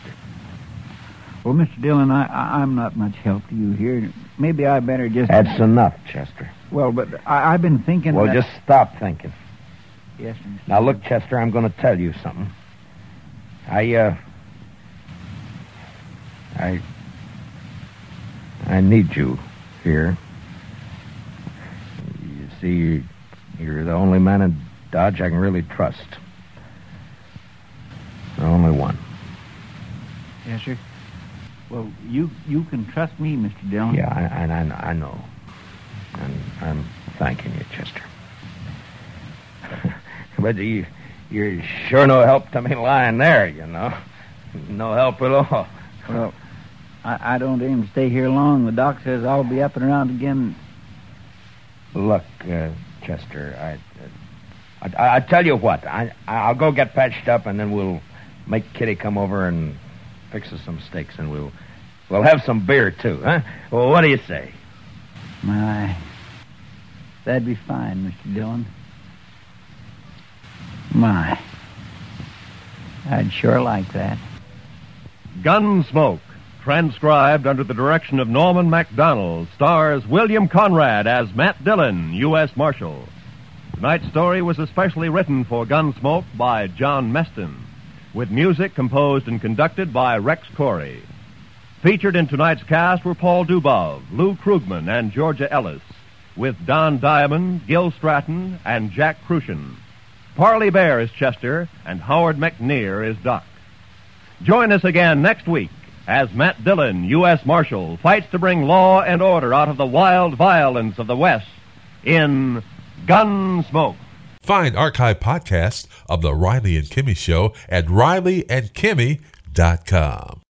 Well, Mr. Dillon, I'm not much help to you here. Maybe I better just... That's enough, Chester. Well, but I've been thinking... Well, just stop thinking. Yes, sir. Now, look, Chester, I'm going to tell you something. I need you here. See, you're the only man in Dodge I can really trust. The only one. Yes, sir. Well, you can trust me, Mr. Dillon. Yeah, I know. And I'm thanking you, Chester. But you're sure no help to me lying there, you know. No help at all. Well, I don't aim to stay here long. The doc says I'll be up and around again. Look, Chester, I tell you what. I'll go get patched up, and then we'll make Kitty come over and fix us some steaks, and we'll have some beer, too, huh? Well, what do you say? My, that'd be fine, Mr. Dillon. My, I'd sure like that. Gunsmoke, transcribed under the direction of Norman MacDonald, stars William Conrad as Matt Dillon, U.S. Marshal. Tonight's story was especially written for Gunsmoke by John Meston, with music composed and conducted by Rex Corey. Featured in tonight's cast were Paul Dubov, Lou Krugman, and Georgia Ellis, with Don Diamond, Gil Stratton, and Jack Crucian. Parley Bear is Chester, and Howard McNear is Doc. Join us again next week as Matt Dillon, U.S. Marshal, fights to bring law and order out of the wild violence of the West in Gunsmoke. Find archive podcasts of The Riley and Kimmy Show at rileyandkimmy.com.